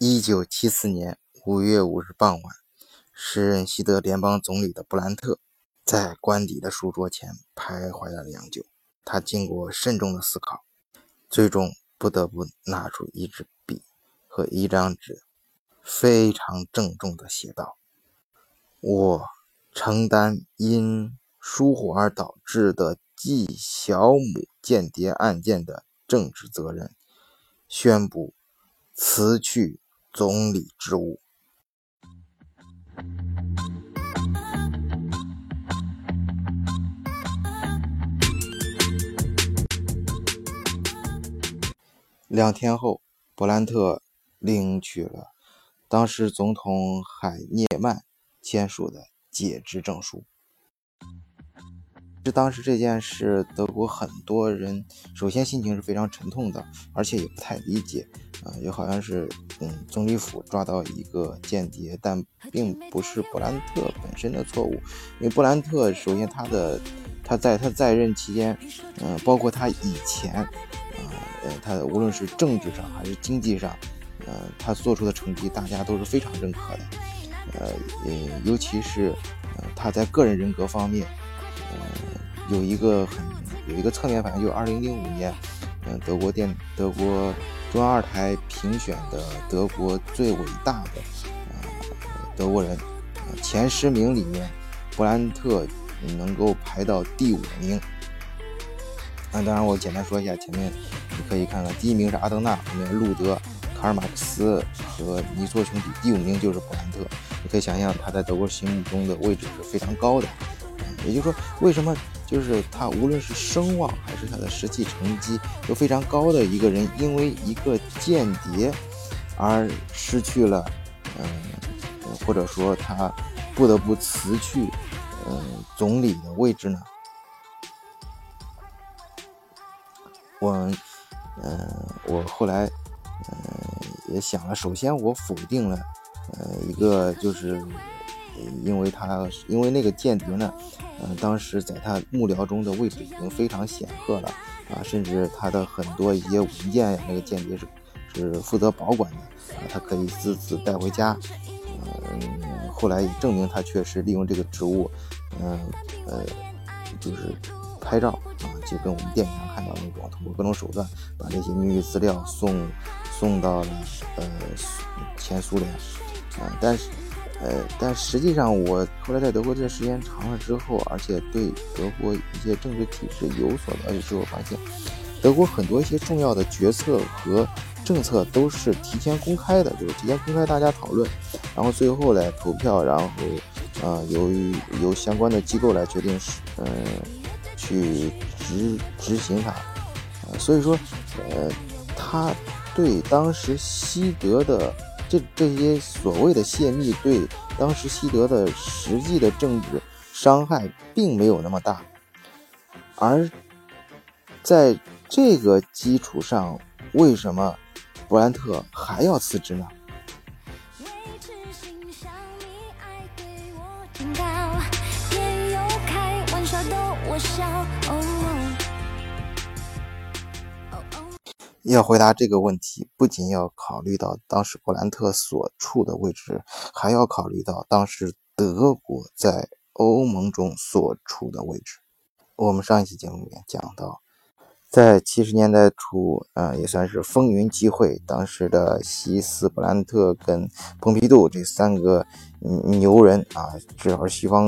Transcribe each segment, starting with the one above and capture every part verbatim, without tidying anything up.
一九七四年五月五日傍晚，时任西德联邦总理的布兰特在官邸的书桌前徘徊了良久。他经过慎重的思考，最终不得不拿出一支笔和一张纸，非常郑重地写道：我承担因疏忽而导致的继小姆间谍案件的政治责任，宣布辞去总理职务。两天后，勃兰特领取了当时总统海涅曼签署的解职证书。当时这件事，德国很多人首先心情是非常沉痛的，而且也不太理解，啊、呃，也好像是嗯，总理府抓到一个间谍，但并不是勃兰特本身的错误，因为勃兰特首先他的他在他在任期间，嗯、呃，包括他以前，呃，他无论是政治上还是经济上，呃，他做出的成绩大家都是非常认可的，呃，呃尤其是呃他在个人人格方面。呃、有一个很有一个侧面反映，就是二零零五年，嗯、呃，德国电德国中央二台评选的德国最伟大的呃德国人，呃、前十名里面，勃兰特能够排到第五名。那、啊、当然，我简单说一下，前面你可以看看，第一名是阿登纳，后面路德、卡尔马克思和尼措兄弟，第五名就是勃兰特。你可以想象他在德国心目中的位置是非常高的。也就是说，为什么就是他无论是声望还是他的实际成绩都非常高的一个人，因为一个间谍而失去了，嗯、呃，或者说他不得不辞去，嗯、呃，总理的位置呢？我，嗯、呃，我后来，嗯、呃，也想了，首先我否定了，呃，一个就是。因为他，因为那个间谍呢，嗯、呃，当时在他幕僚中的位置已经非常显赫了啊，甚至他的很多一些文件呀，那个间谍是是负责保管的啊，他可以私自带回家。嗯，后来也证明他确实利用这个职务，嗯呃，就是拍照啊，就跟我们电影上看到那种通过各种手段把这些秘密资料送送到了呃前苏联啊，但是。呃，但实际上我后来在德国这时间长了之后，而且对德国一些政治体制有所了解之后，发现德国很多一些重要的决策和政策都是提前公开的，就是提前公开大家讨论，然后最后来投票，然后呃，由于由相关的机构来决定，呃，去执执行它，呃，所以说，呃，他对当时西德的。这这些所谓的泄密对当时西德的实际的政治伤害并没有那么大，而在这个基础上，为什么勃兰特还要辞职呢？要回答这个问题，不仅要考虑到当时勃兰特所处的位置，还要考虑到当时德国在欧盟中所处的位置。我们上一期节目里面讲到，在七十年代初，呃，也算是风云际会，当时的希斯、勃兰特跟蓬皮杜这三个牛人啊，至少西方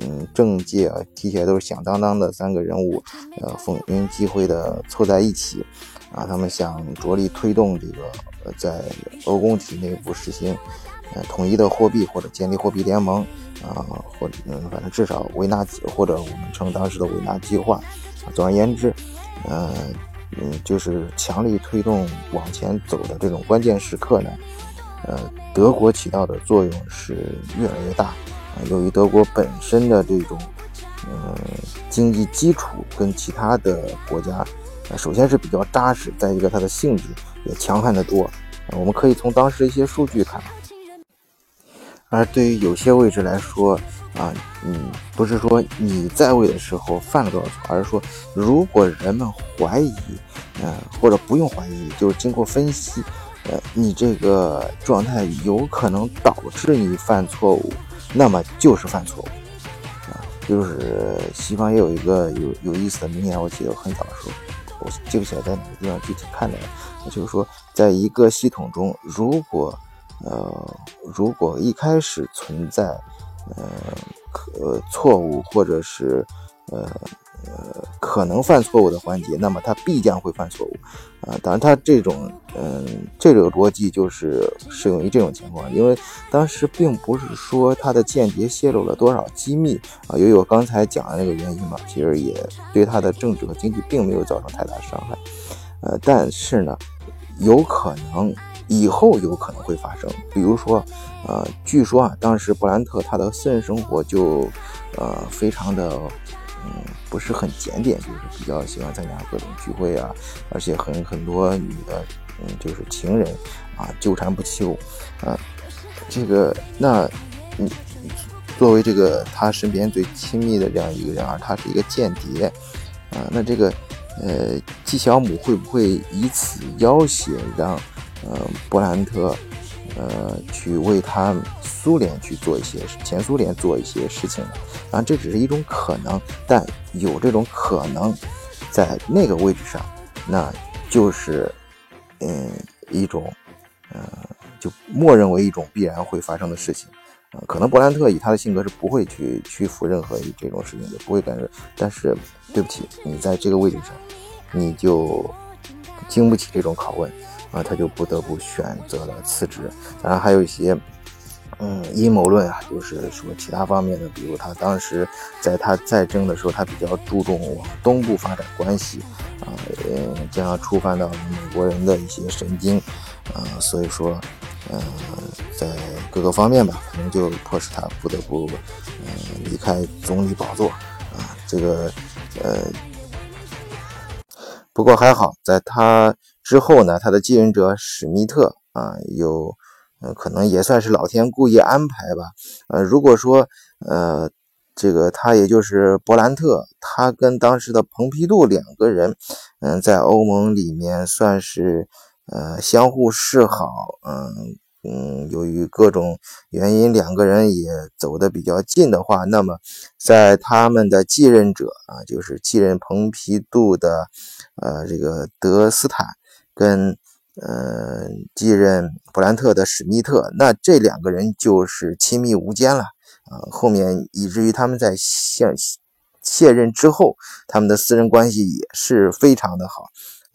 嗯政界啊提起来都是响当当的三个人物，呃，风云际会的凑在一起。啊，他们想着力推动这个在欧共体内部实行呃统一的货币，或者建立货币联盟啊，或者嗯，反正至少维纳计，或者我们称当时的维纳计划。啊、总而言之，呃嗯，就是强力推动往前走的这种关键时刻呢，呃，德国起到的作用是越来越大。啊、由于德国本身的这种呃经济基础跟其他的国家。首先是比较扎实，再一个它的性质也强悍得多，呃、我们可以从当时一些数据看。而对于有些位置来说啊，嗯，不是说你在位的时候犯了多少错，而是说如果人们怀疑，呃，或者不用怀疑，就是经过分析，呃，你这个状态有可能导致你犯错误，那么就是犯错误。啊，就是西方也有一个有有意思的名言，我记得很早的时候，我记不起来在哪个地方具体看到的，就是说，在一个系统中，如果呃如果一开始存在呃呃错误或者是呃。呃，可能犯错误的环节，那么它必将会犯错误，啊、呃，当然它这种，嗯、呃，这个逻辑就是适用于这种情况，因为当时并不是说它的间谍泄露了多少机密啊、呃，由于我刚才讲的那个原因嘛，其实也对它的政治和经济并没有造成太大的伤害，呃，但是呢，有可能以后有可能会发生，比如说，呃，据说啊，当时勃兰特他的私人生活就，呃，非常的。嗯，不是很检点，就是比较喜欢参加各种聚会啊，而且很很多女的，嗯，就是情人啊，纠缠不休，啊，这个那，你作为这个他身边最亲密的这样一个人，而他是一个间谍，啊，那这个呃，纪晓姆会不会以此要挟让呃勃兰特呃去为他？苏联去做一些前苏联做一些事情的，然后这只是一种可能，但有这种可能在那个位置上，那就是嗯一种呃就默认为一种必然会发生的事情、呃、可能勃兰特以他的性格是不会去屈服任何这种事情的，不会干涉，但是对不起，你在这个位置上你就经不起这种拷问啊、呃，他就不得不选择了辞职。当然还有一些嗯，阴谋论啊，就是说其他方面的，比如他当时在他在政的时候，他比较注重往东部发展关系，啊、呃，呃，这样触犯到美国人的一些神经，啊、呃，所以说，呃，在各个方面吧，可能就迫使他不得不，嗯、呃，离开总理宝座，啊、呃，这个，呃，不过还好，在他之后呢，他的继任者史密特啊、呃，有。呃，可能也算是老天故意安排吧。呃，如果说，呃，这个他也就是勃兰特，他跟当时的蓬皮杜两个人，嗯、呃，在欧盟里面算是呃相互示好，嗯、呃、嗯，由于各种原因，两个人也走得比较近的话，那么在他们的继任者啊，就是继任蓬皮杜的呃这个德斯坦跟。呃，继任勃兰特的史密特，那这两个人就是亲密无间了啊、呃。后面以至于他们在卸卸任之后，他们的私人关系也是非常的好。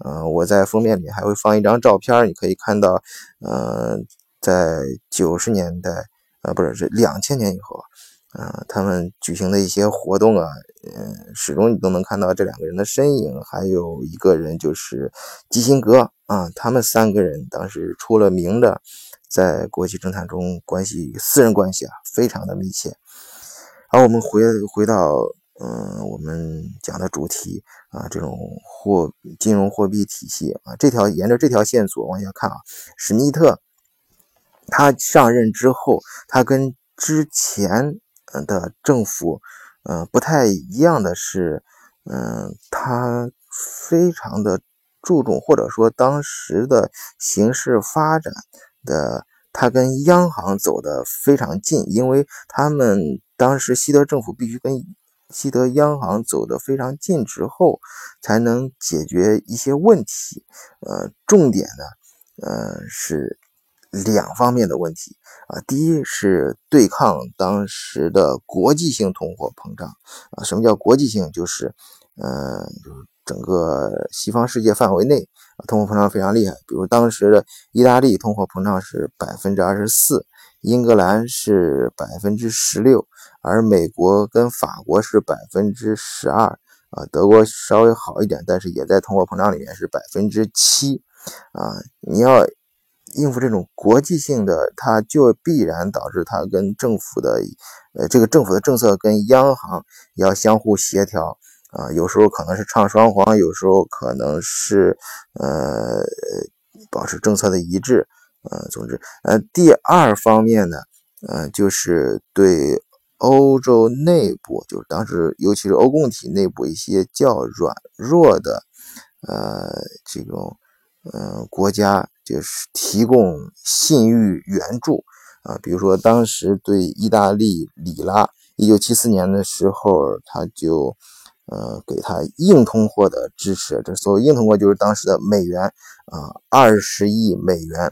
嗯、呃，我在封面里还会放一张照片，你可以看到，呃，在九十年代，呃，不是是两千年以后啊、呃，他们举行的一些活动啊，嗯、呃，始终你都能看到这两个人的身影，还有一个人就是基辛格。啊，他们三个人当时出了名的，在国际政坛中关系私人关系啊，非常的密切。然后我们回回到嗯、呃，我们讲的主题啊，这种货金融货币体系啊，这条沿着这条线索往下看啊，史密特他上任之后，他跟之前的政府嗯、呃、不太一样的是，嗯、呃，他非常的。注重或者说当时的形势发展的，他跟央行走得非常近，因为他们当时西德政府必须跟西德央行走得非常近之后，才能解决一些问题。呃，重点呢，呃是两方面的问题啊、呃，第一是对抗当时的国际性通货膨胀啊、呃。什么叫国际性？就是呃。整个西方世界范围内，通货膨胀非常厉害。比如当时的意大利通货膨胀是 百分之二十四， 英格兰是 百分之十六， 而美国跟法国是 百分之十二， 啊，德国稍微好一点，但是也在通货膨胀里面是 百分之七， 啊，你要应付这种国际性的，它就必然导致它跟政府的，呃，这个政府的政策跟央行也要相互协调。啊、呃，有时候可能是唱双簧，有时候可能是呃保持政策的一致，呃，总之，呃，第二方面呢，呃，就是对欧洲内部，就是当时尤其是欧共体内部一些较软弱的呃这种呃国家，就是提供信誉援助啊、呃，比如说当时对意大利里拉，一九七四年的时候，他就呃给他硬通货的支持，这所谓硬通货就是当时的美元啊，二十亿美元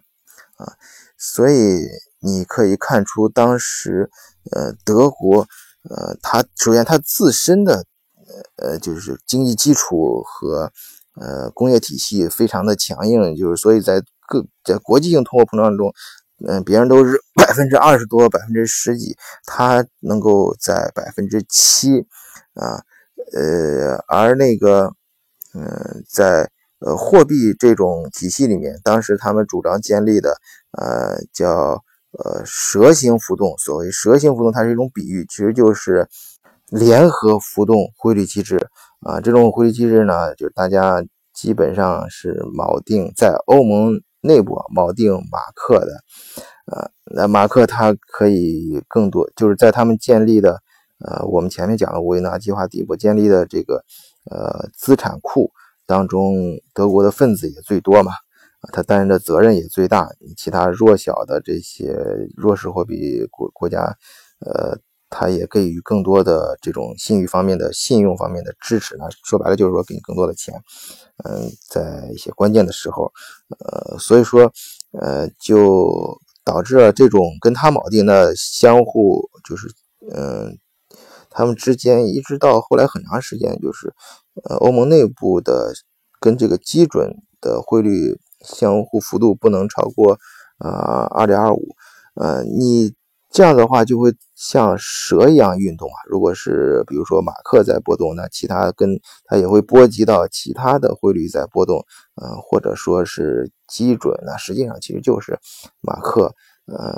啊，所以你可以看出当时呃德国呃他首先他自身的呃就是经济基础和呃工业体系非常的强硬，就是所以在各在国际性通货膨胀中，嗯、呃，别人都是百分之二十多、百分之十几，他能够在百分之七啊，呃，而那个嗯、呃，在呃货币这种体系里面，当时他们主张建立的呃叫呃蛇形浮动，所谓蛇形浮动，它是一种比喻，其实就是联合浮动汇率机制啊，这种汇率机制呢，就大家基本上是锚定在欧盟内部锚定马克的，呃，那马克它可以更多，就是在他们建立的，呃，我们前面讲的维也纳计划底部建立的这个呃资产库当中，德国的分子也最多嘛，啊，他担任的责任也最大，其他弱小的这些弱势货币国国家，呃。它也给予更多的这种信誉方面的信用方面的支持呢，说白了就是说给你更多的钱，嗯，在一些关键的时候，呃，所以说，呃，就导致了这种跟他锚定的相互就是，嗯、呃，他们之间一直到后来很长时间就是，呃，欧盟内部的跟这个基准的汇率相互幅度不能超过呃 二点二五， 呃，你。这样的话就会像蛇一样运动啊！如果是比如说马克在波动，那其他跟它也会波及到其他的汇率在波动，呃，或者说是基准，那实际上其实就是马克，呃，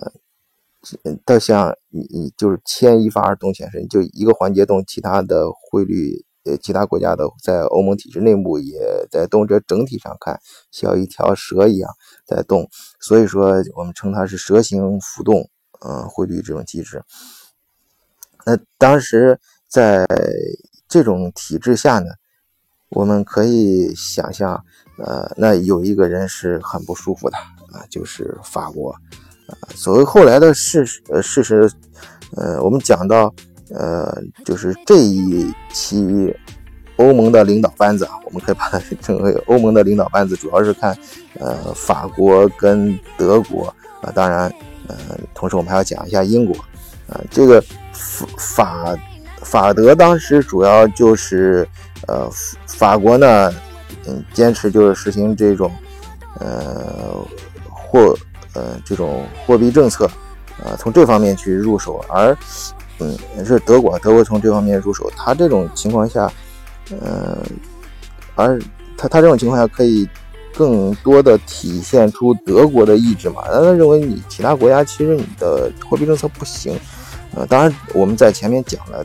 倒像你你就是牵一发而动全身，就一个环节动，其他的汇率，呃，其他国家的在欧盟体制内部也在动，这整体上看像一条蛇一样在动，所以说我们称它是蛇形浮动。呃、嗯，汇率这种机制，那当时在这种体制下呢，我们可以想象，呃，那有一个人是很不舒服的啊、呃，就是法国。呃、所谓后来的事实，呃，事实，呃，我们讲到，呃，就是这一期欧盟的领导班子，我们可以把它称为欧盟的领导班子，主要是看，呃，法国跟德国啊、呃，当然。呃，同时我们还要讲一下英国，呃，这个法法德当时主要就是，呃，法国呢，嗯，坚持就是实行这种，呃，货呃这种货币政策，啊、呃，从这方面去入手，而嗯是德国，德国从这方面入手，它这种情况下，呃，而它它这种情况下可以。更多的体现出德国的意志嘛，他认为你其他国家其实你的货币政策不行，呃，当然我们在前面讲了，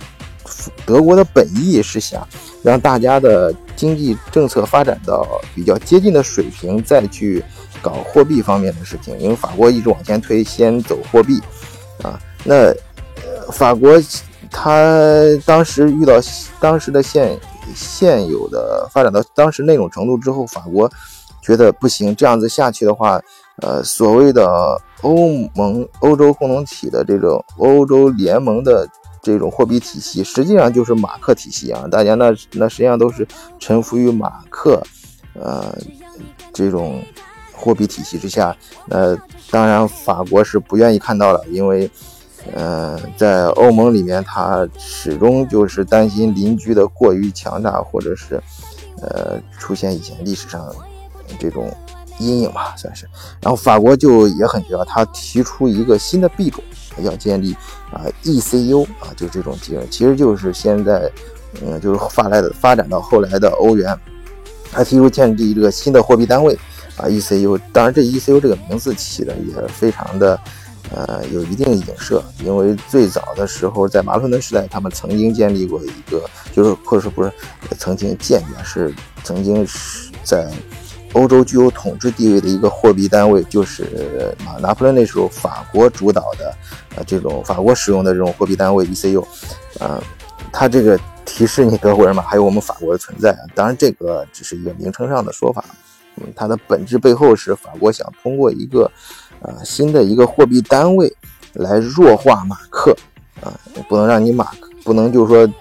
德国的本意是想让大家的经济政策发展到比较接近的水平，再去搞货币方面的事情，因为法国一直往前推，先走货币，啊，那、呃、法国他当时遇到当时的现现有的发展到当时那种程度之后，法国。觉得不行，这样子下去的话，呃，所谓的欧盟、欧洲共同体的这种欧洲联盟的这种货币体系，实际上就是马克体系啊，大家那那实际上都是臣服于马克，呃，这种货币体系之下。呃，当然法国是不愿意看到了，因为，呃，在欧盟里面，他始终就是担心邻居的过于强大，或者是，呃，出现以前历史上。这种阴影吧，算是。然后法国就也很绝，他提出一个新的币种，要建立啊、呃、E C U 啊，就这种机制，其实就是现在，嗯，就是发来的发展到后来的欧元，他提出建立这个新的货币单位啊 E C U。当然，这 E C U 这个名字起的也非常的呃有一定影射，因为最早的时候在马克顿时代，他们曾经建立过一个，就是或者说不是曾经建立，是曾经是在。欧洲具有统治地位的一个货币单位，就是拿破仑那时候法国主导的，呃，这种法国使用的这种货币单位 E C U， 啊，它这个提示你德国人嘛，还有我们法国的存在。当然，这个只是一个名称上的说法，嗯，它的本质背后是法国想通过一个呃新的一个货币单位来弱化马克啊，不能让你马克，不能就是说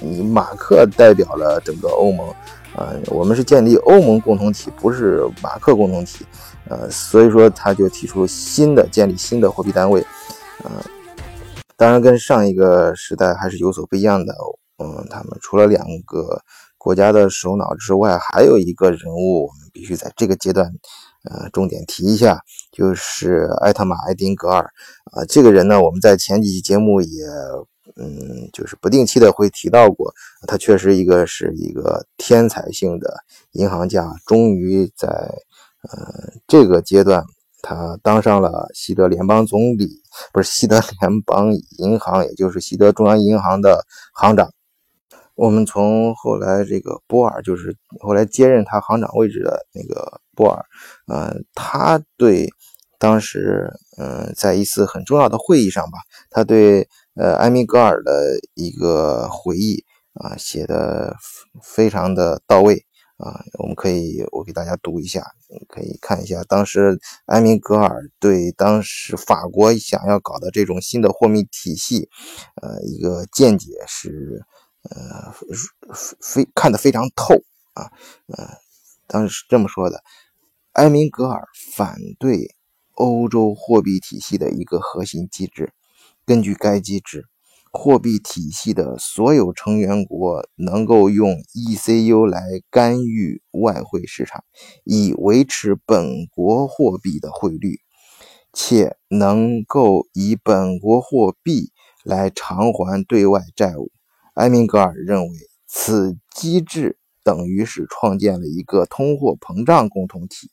你马克代表了整个欧盟啊，我们是建立欧盟共同体，不是马克共同体，呃，所以说他就提出新的建立新的货币单位，啊、呃，当然跟上一个时代还是有所不一样的。嗯，他们除了两个国家的首脑之外，还有一个人物我们必须在这个阶段，呃，重点提一下，就是埃特玛·埃丁格尔啊、呃，这个人呢，我们在前几期节目也。嗯，就是不定期的会提到过，他确实一个是一个天才性的银行家，终于在呃这个阶段，他当上了西德联邦总理，不是西德联邦银行，也就是西德中央银行的行长。我们从后来这个波尔，就是后来接任他行长位置的那个波尔，呃，他对当时嗯、呃、在一次很重要的会议上吧，他对。呃，埃米格尔的一个回忆啊，写的非常的到位啊，我们可以，我给大家读一下，可以看一下当时埃米格尔对当时法国想要搞的这种新的货币体系，呃，一个见解是呃非看得非常透啊，呃，当时是这么说的，埃米格尔反对欧洲货币体系的一个核心机制。根据该机制，货币体系的所有成员国能够用 E C U 来干预外汇市场，以维持本国货币的汇率，且能够以本国货币来偿还对外债务。埃明格尔认为，此机制等于是创建了一个通货膨胀共同体。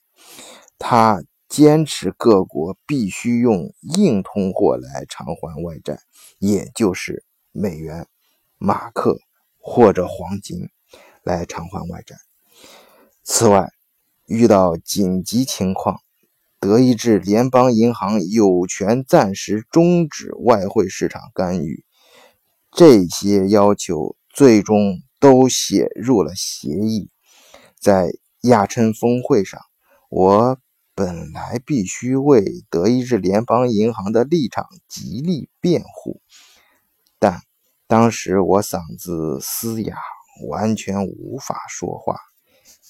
他坚持各国必须用硬通货来偿还外债，也就是美元、马克或者黄金来偿还外债。此外，遇到紧急情况，德意志联邦银行有权暂时终止外汇市场干预。这些要求最终都写入了协议。在亚琛峰会上，我本来必须为德意志联邦银行的立场极力辩护，但当时我嗓子嘶哑，完全无法说话。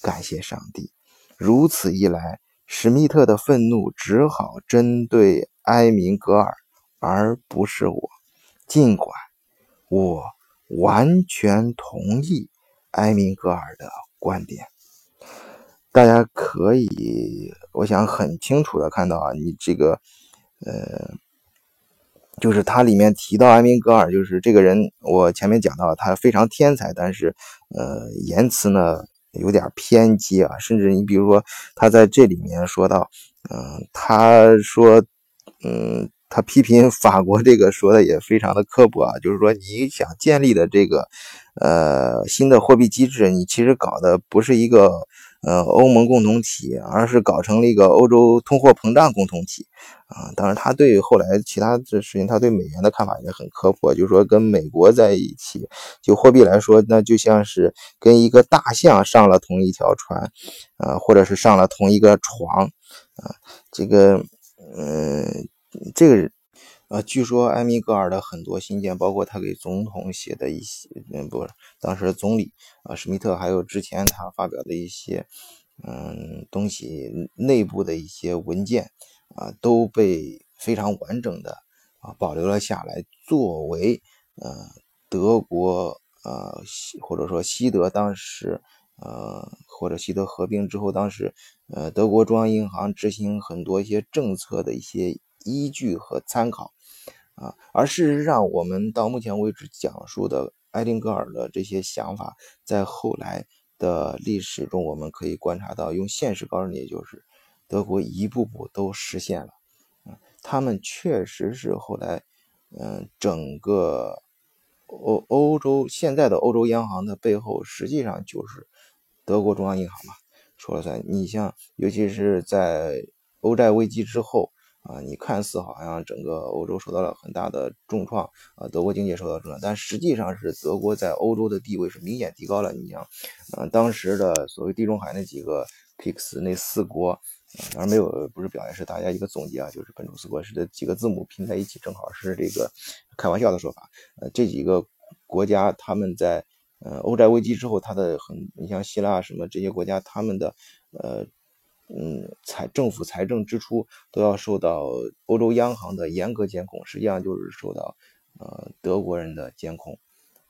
感谢上帝，如此一来，史密特的愤怒只好针对埃明格尔，而不是我。尽管我完全同意埃明格尔的观点。大家可以，我想很清楚的看到啊，你这个，呃，就是它里面提到埃明格尔，就是这个人，我前面讲到他非常天才，但是呃，言辞呢有点偏激啊，甚至你比如说他在这里面说到，嗯、呃，他说，嗯，他批评法国这个说的也非常的刻薄啊，就是说你想建立的这个呃新的货币机制，你其实搞的不是一个。呃，欧盟共同体，而是搞成了一个欧洲通货膨胀共同体啊。当然，他对后来其他的事情，他对美元的看法也很刻薄，就是说跟美国在一起，就货币来说，那就像是跟一个大象上了同一条船，啊，或者是上了同一个床啊。这个，嗯、呃，这个。呃，据说埃米格尔的很多信件，包括他给总统写的一些，嗯，不是，当时的总理啊，史密特，还有之前他发表的一些，嗯，东西内部的一些文件啊，都被非常完整的啊保留了下来，作为呃德国呃或者说西德当时呃或者西德合并之后，当时呃德国中央银行执行很多一些政策的一些依据和参考。啊，而事实上，我们到目前为止讲述的埃丁格尔的这些想法，在后来的历史中，我们可以观察到，用现实告诉你，也就是德国一步步都实现了。嗯，他们确实是后来，嗯，整个欧欧洲现在的欧洲央行的背后，实际上就是德国中央银行嘛，说了算。你像，尤其是在欧债危机之后。啊，你看似好像整个欧洲受到了很大的重创，啊，德国经济受到重创，但实际上是德国在欧洲的地位是明显提高了。你像，呃，当时的所谓地中海那几个 P I G S 那四国，当然没有不是表演，是大家一个总结啊，就是本土四国是这几个字母拼在一起，正好是这个开玩笑的说法。呃，这几个国家他们在呃欧债危机之后，它的很，你像希腊什么这些国家，他们的呃嗯财政府财政支出都要受到欧洲央行的严格监控，实际上就是受到呃德国人的监控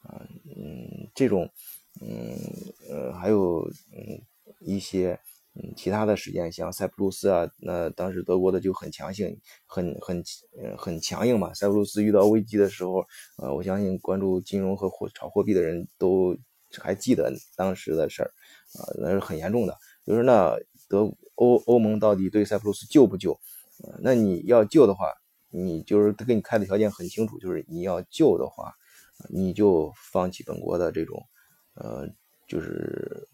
啊、呃，嗯，这种嗯呃还有嗯一些。嗯，其他的实验像塞浦路斯啊，那当时德国的就很强硬，很很嗯很强硬嘛。塞浦路斯遇到危机的时候，呃，我相信关注金融和货炒货币的人都还记得当时的事儿，啊、呃，那是很严重的。就是那德欧欧盟到底对塞浦路斯救不救？呃，那你要救的话，你就是给你开的条件很清楚，就是你要救的话，你就放弃本国的这种，呃，就是。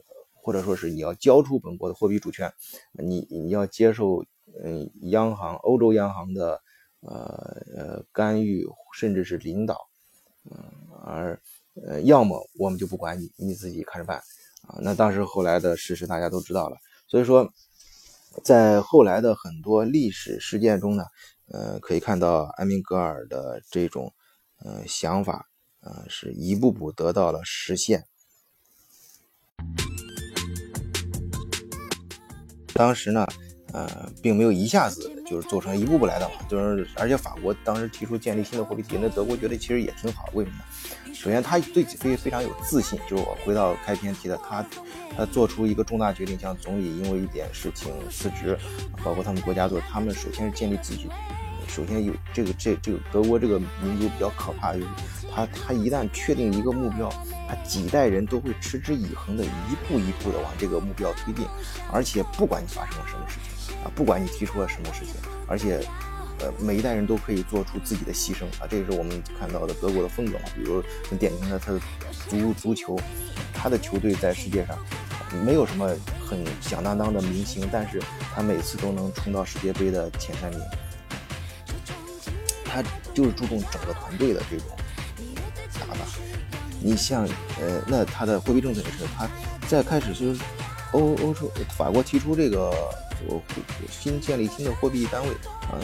或者说是你要交出本国的货币主权，你你要接受嗯央行欧洲央行的呃呃干预甚至是领导，嗯而呃要么我们就不管你，你自己看着办啊。那当时后来的事实大家都知道了，所以说在后来的很多历史事件中呢，呃可以看到安明格尔的这种呃想法呃是一步步得到了实现。当时呢，呃，并没有一下子就是做成一步步来的嘛，就是而且法国当时提出建立新的货币体系，那德国觉得其实也挺好，为什么呢？首先他对自己非常有自信，就是我回到开篇提的，他他做出一个重大决定，像总理因为一点事情辞职，包括他们国家做，他们首先是建立自己，首先有这个这这个德国这个民族比较可怕，就是他他一旦确定一个目标。他几代人都会持之以恒的一步一步的往这个目标推进，而且不管你发生了什么事情啊，不管你提出了什么事情，而且呃每一代人都可以做出自己的牺牲啊，这也是我们看到的德国的风格嘛。比如很典型的他的足足球，他的球队在世界上没有什么很响当当的明星，但是他每次都能冲到世界杯的前三名，他就是注重整个团队的这种打法。你像，呃，那他的货币政策也是，他在开始就是欧欧洲法国提出这个我新建立新的货币单位啊，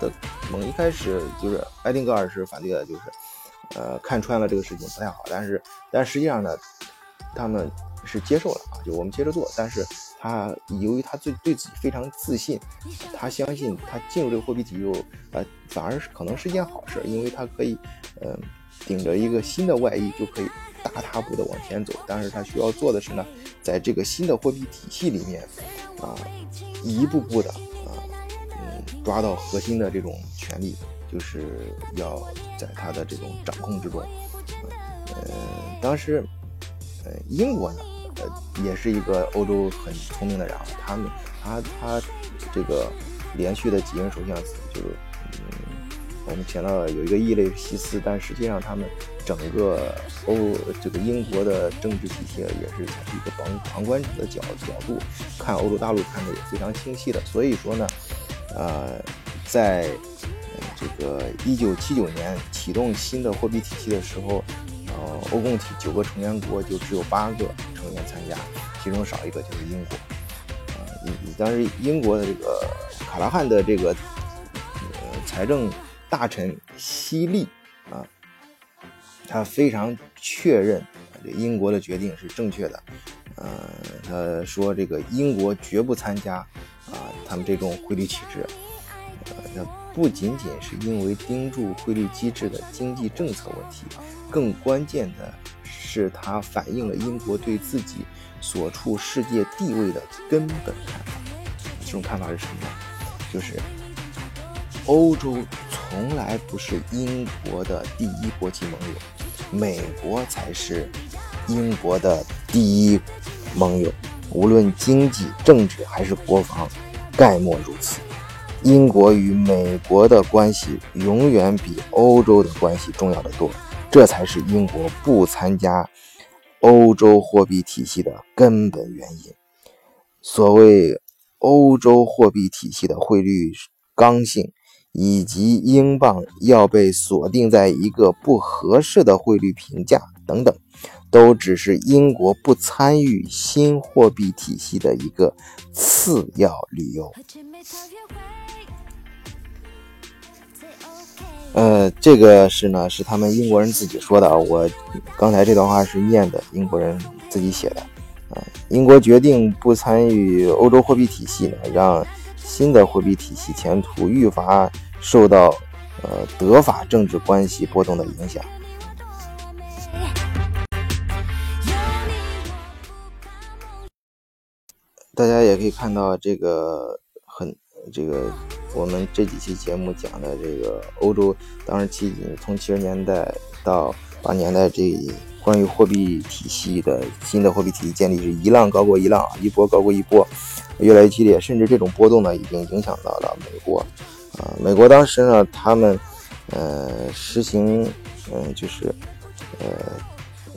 的猛一开始就是埃丁格尔是反对的，就是呃看穿了这个事情不太好，但是但实际上呢，他们是接受了啊，就我们接着做，但是他由于他对对自己非常自信，他相信他进入这个货币体系后，呃，反而可能是件好事，因为他可以，嗯、呃。顶着一个新的外衣就可以大踏步的往前走，但是他需要做的是呢，在这个新的货币体系里面啊，一步步的啊，嗯，抓到核心的这种权利，就是要在他的这种掌控之中。呃，当时，呃，英国呢，呃，也是一个欧洲很聪明的人，他们他他这个连续的几任首相就是。我们前头有一个异类西斯，但实际上他们整个欧这个英国的政治体系也是采取一个旁旁观者的角角度看欧洲大陆看的也非常清晰的。所以说呢，呃，在这个一九七九年启动新的货币体系的时候，呃，欧共体九个成员国就只有八个成员参加，其中少一个就是英国。呃，你你当时英国的这个卡拉汉的这个呃财政。大臣希利啊，他非常确认这英国的决定是正确的，呃，他说这个英国绝不参加啊他们这种汇率体制，呃，那不仅仅是因为盯住汇率机制的经济政策问题，更关键的是它反映了英国对自己所处世界地位的根本看法。这种看法是什么呢？就是欧洲。从来不是英国的第一国际盟友，美国才是英国的第一盟友，无论经济、政治还是国防，概莫如此。英国与美国的关系永远比欧洲的关系重要得多，这才是英国不参加欧洲货币体系的根本原因。所谓欧洲货币体系的汇率刚性以及英镑要被锁定在一个不合适的汇率评价等等，都只是英国不参与新货币体系的一个次要理由。呃，这个是呢，是他们英国人自己说的，我刚才这段话是念的，英国人自己写的。呃、英国决定不参与欧洲货币体系呢，让新的货币体系前途愈发受到呃德法政治关系波动的影响。大家也可以看到，这个很这个我们这几期节目讲的这个欧洲，当时七从七十年代到八十年代这关于货币体系的新的货币体系建立是一浪高过一浪，一波高过一波，越来越激烈，甚至这种波动呢已经影响到了美国。呃、美国当时呢，他们呃实行嗯、呃、就是呃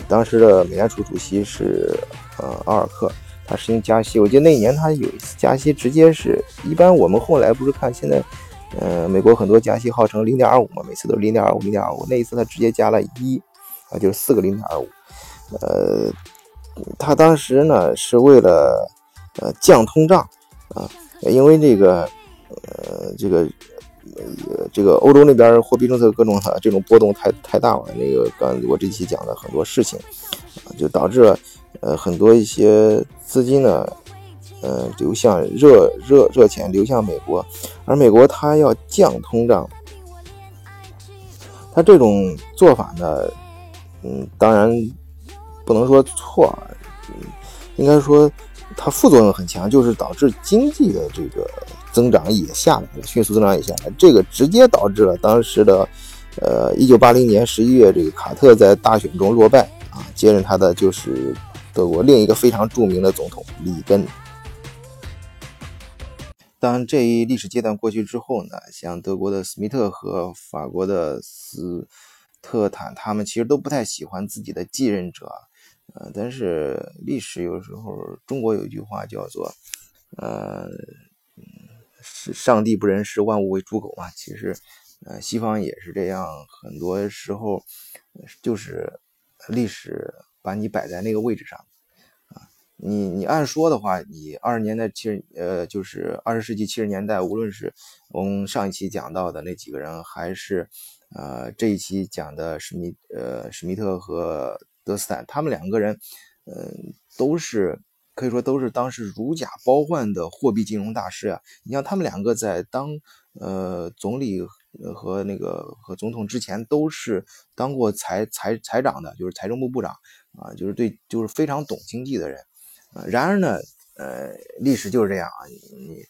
当时的美联储主席是呃奥尔克。他实行加息，我记得那一年他有一次加息，直接是一般我们后来不是看现在，呃，美国很多加息号称 零点二五 嘛，每次都 零点二五 零点二五， 那一次他直接加了一，啊，就是四个 零点二五， 呃，他当时呢是为了呃降通胀啊，因为这个呃这个呃这个欧洲那边货币政策各种的这种波动太太大了，那个刚我这期讲的很多事情，啊，就导致了。呃，很多一些资金呢，呃，流向热热热钱流向美国，而美国它要降通胀，它这种做法呢，嗯，当然不能说错，嗯，应该说它副作用很强，就是导致经济的这个增长也下来了，迅速增长也下来，这个直接导致了当时的，呃，一九八零年十一月，这个卡特在大选中落败啊，接任他的就是。德国另一个非常著名的总统里根。当这一历史阶段过去之后呢，像德国的斯密特和法国的斯特坦，他们其实都不太喜欢自己的继任者，呃，但是历史有时候，中国有一句话叫做，呃，上帝不仁是万物为刍狗嘛，其实，呃，西方也是这样，很多时候就是历史。把你摆在那个位置上，啊，你你按说的话，你二十年代七十呃，就是二十世纪七十年代，无论是我们上一期讲到的那几个人，还是呃这一期讲的史密呃史密特和德斯坦，他们两个人，嗯、呃，都是可以说都是当时如假包换的货币金融大师啊。你像他们两个在当呃总理。和那个和总统之前都是当过财财财长的，就是财政部部长啊，就是对就是非常懂经济的人啊。然而呢，呃，历史就是这样啊，你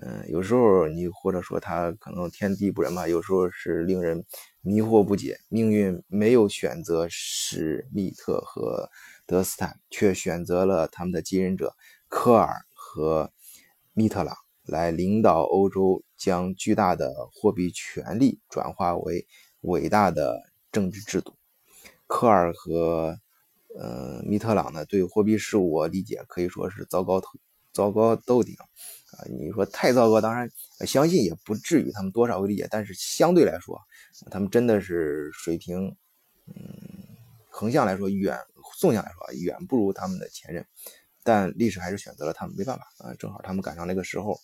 嗯、呃，有时候你或者说他可能天地不仁嘛，有时候是令人迷惑不解。命运没有选择史密特和德斯坦，却选择了他们的继任者科尔和密特朗。来领导欧洲，将巨大的货币权力转化为伟大的政治制度。科尔和呃密特朗呢，对货币事务我理解可以说是糟糕糟糕透顶啊！你说太糟糕，当然相信也不至于，他们多少会理解，但是相对来说，他们真的是水平，嗯，横向来说远，纵向来说远不如他们的前任，但历史还是选择了他们，没办法啊，正好他们赶上那个时候。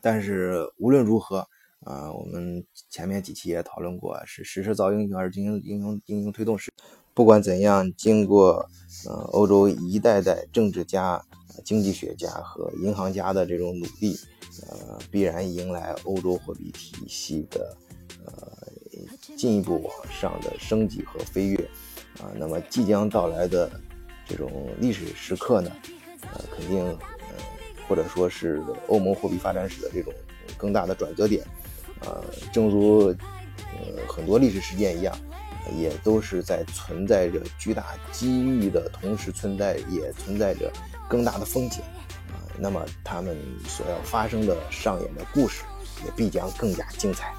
但是无论如何，呃，我们前面几期也讨论过，是时势造英雄还是英雄英雄英雄推动时。不管怎样，经过呃欧洲一代代政治家、经济学家和银行家的这种努力，呃，必然迎来欧洲货币体系的呃进一步往上的升级和飞跃啊、呃。那么即将到来的这种历史时刻呢，呃，肯定。呃或者说是欧盟货币发展史的这种更大的转折点，呃，正如呃很多历史事件一样，也都是在存在着巨大机遇的同时，存在也存在着更大的风险啊、呃。那么他们所要发生的上演的故事，也必将更加精彩。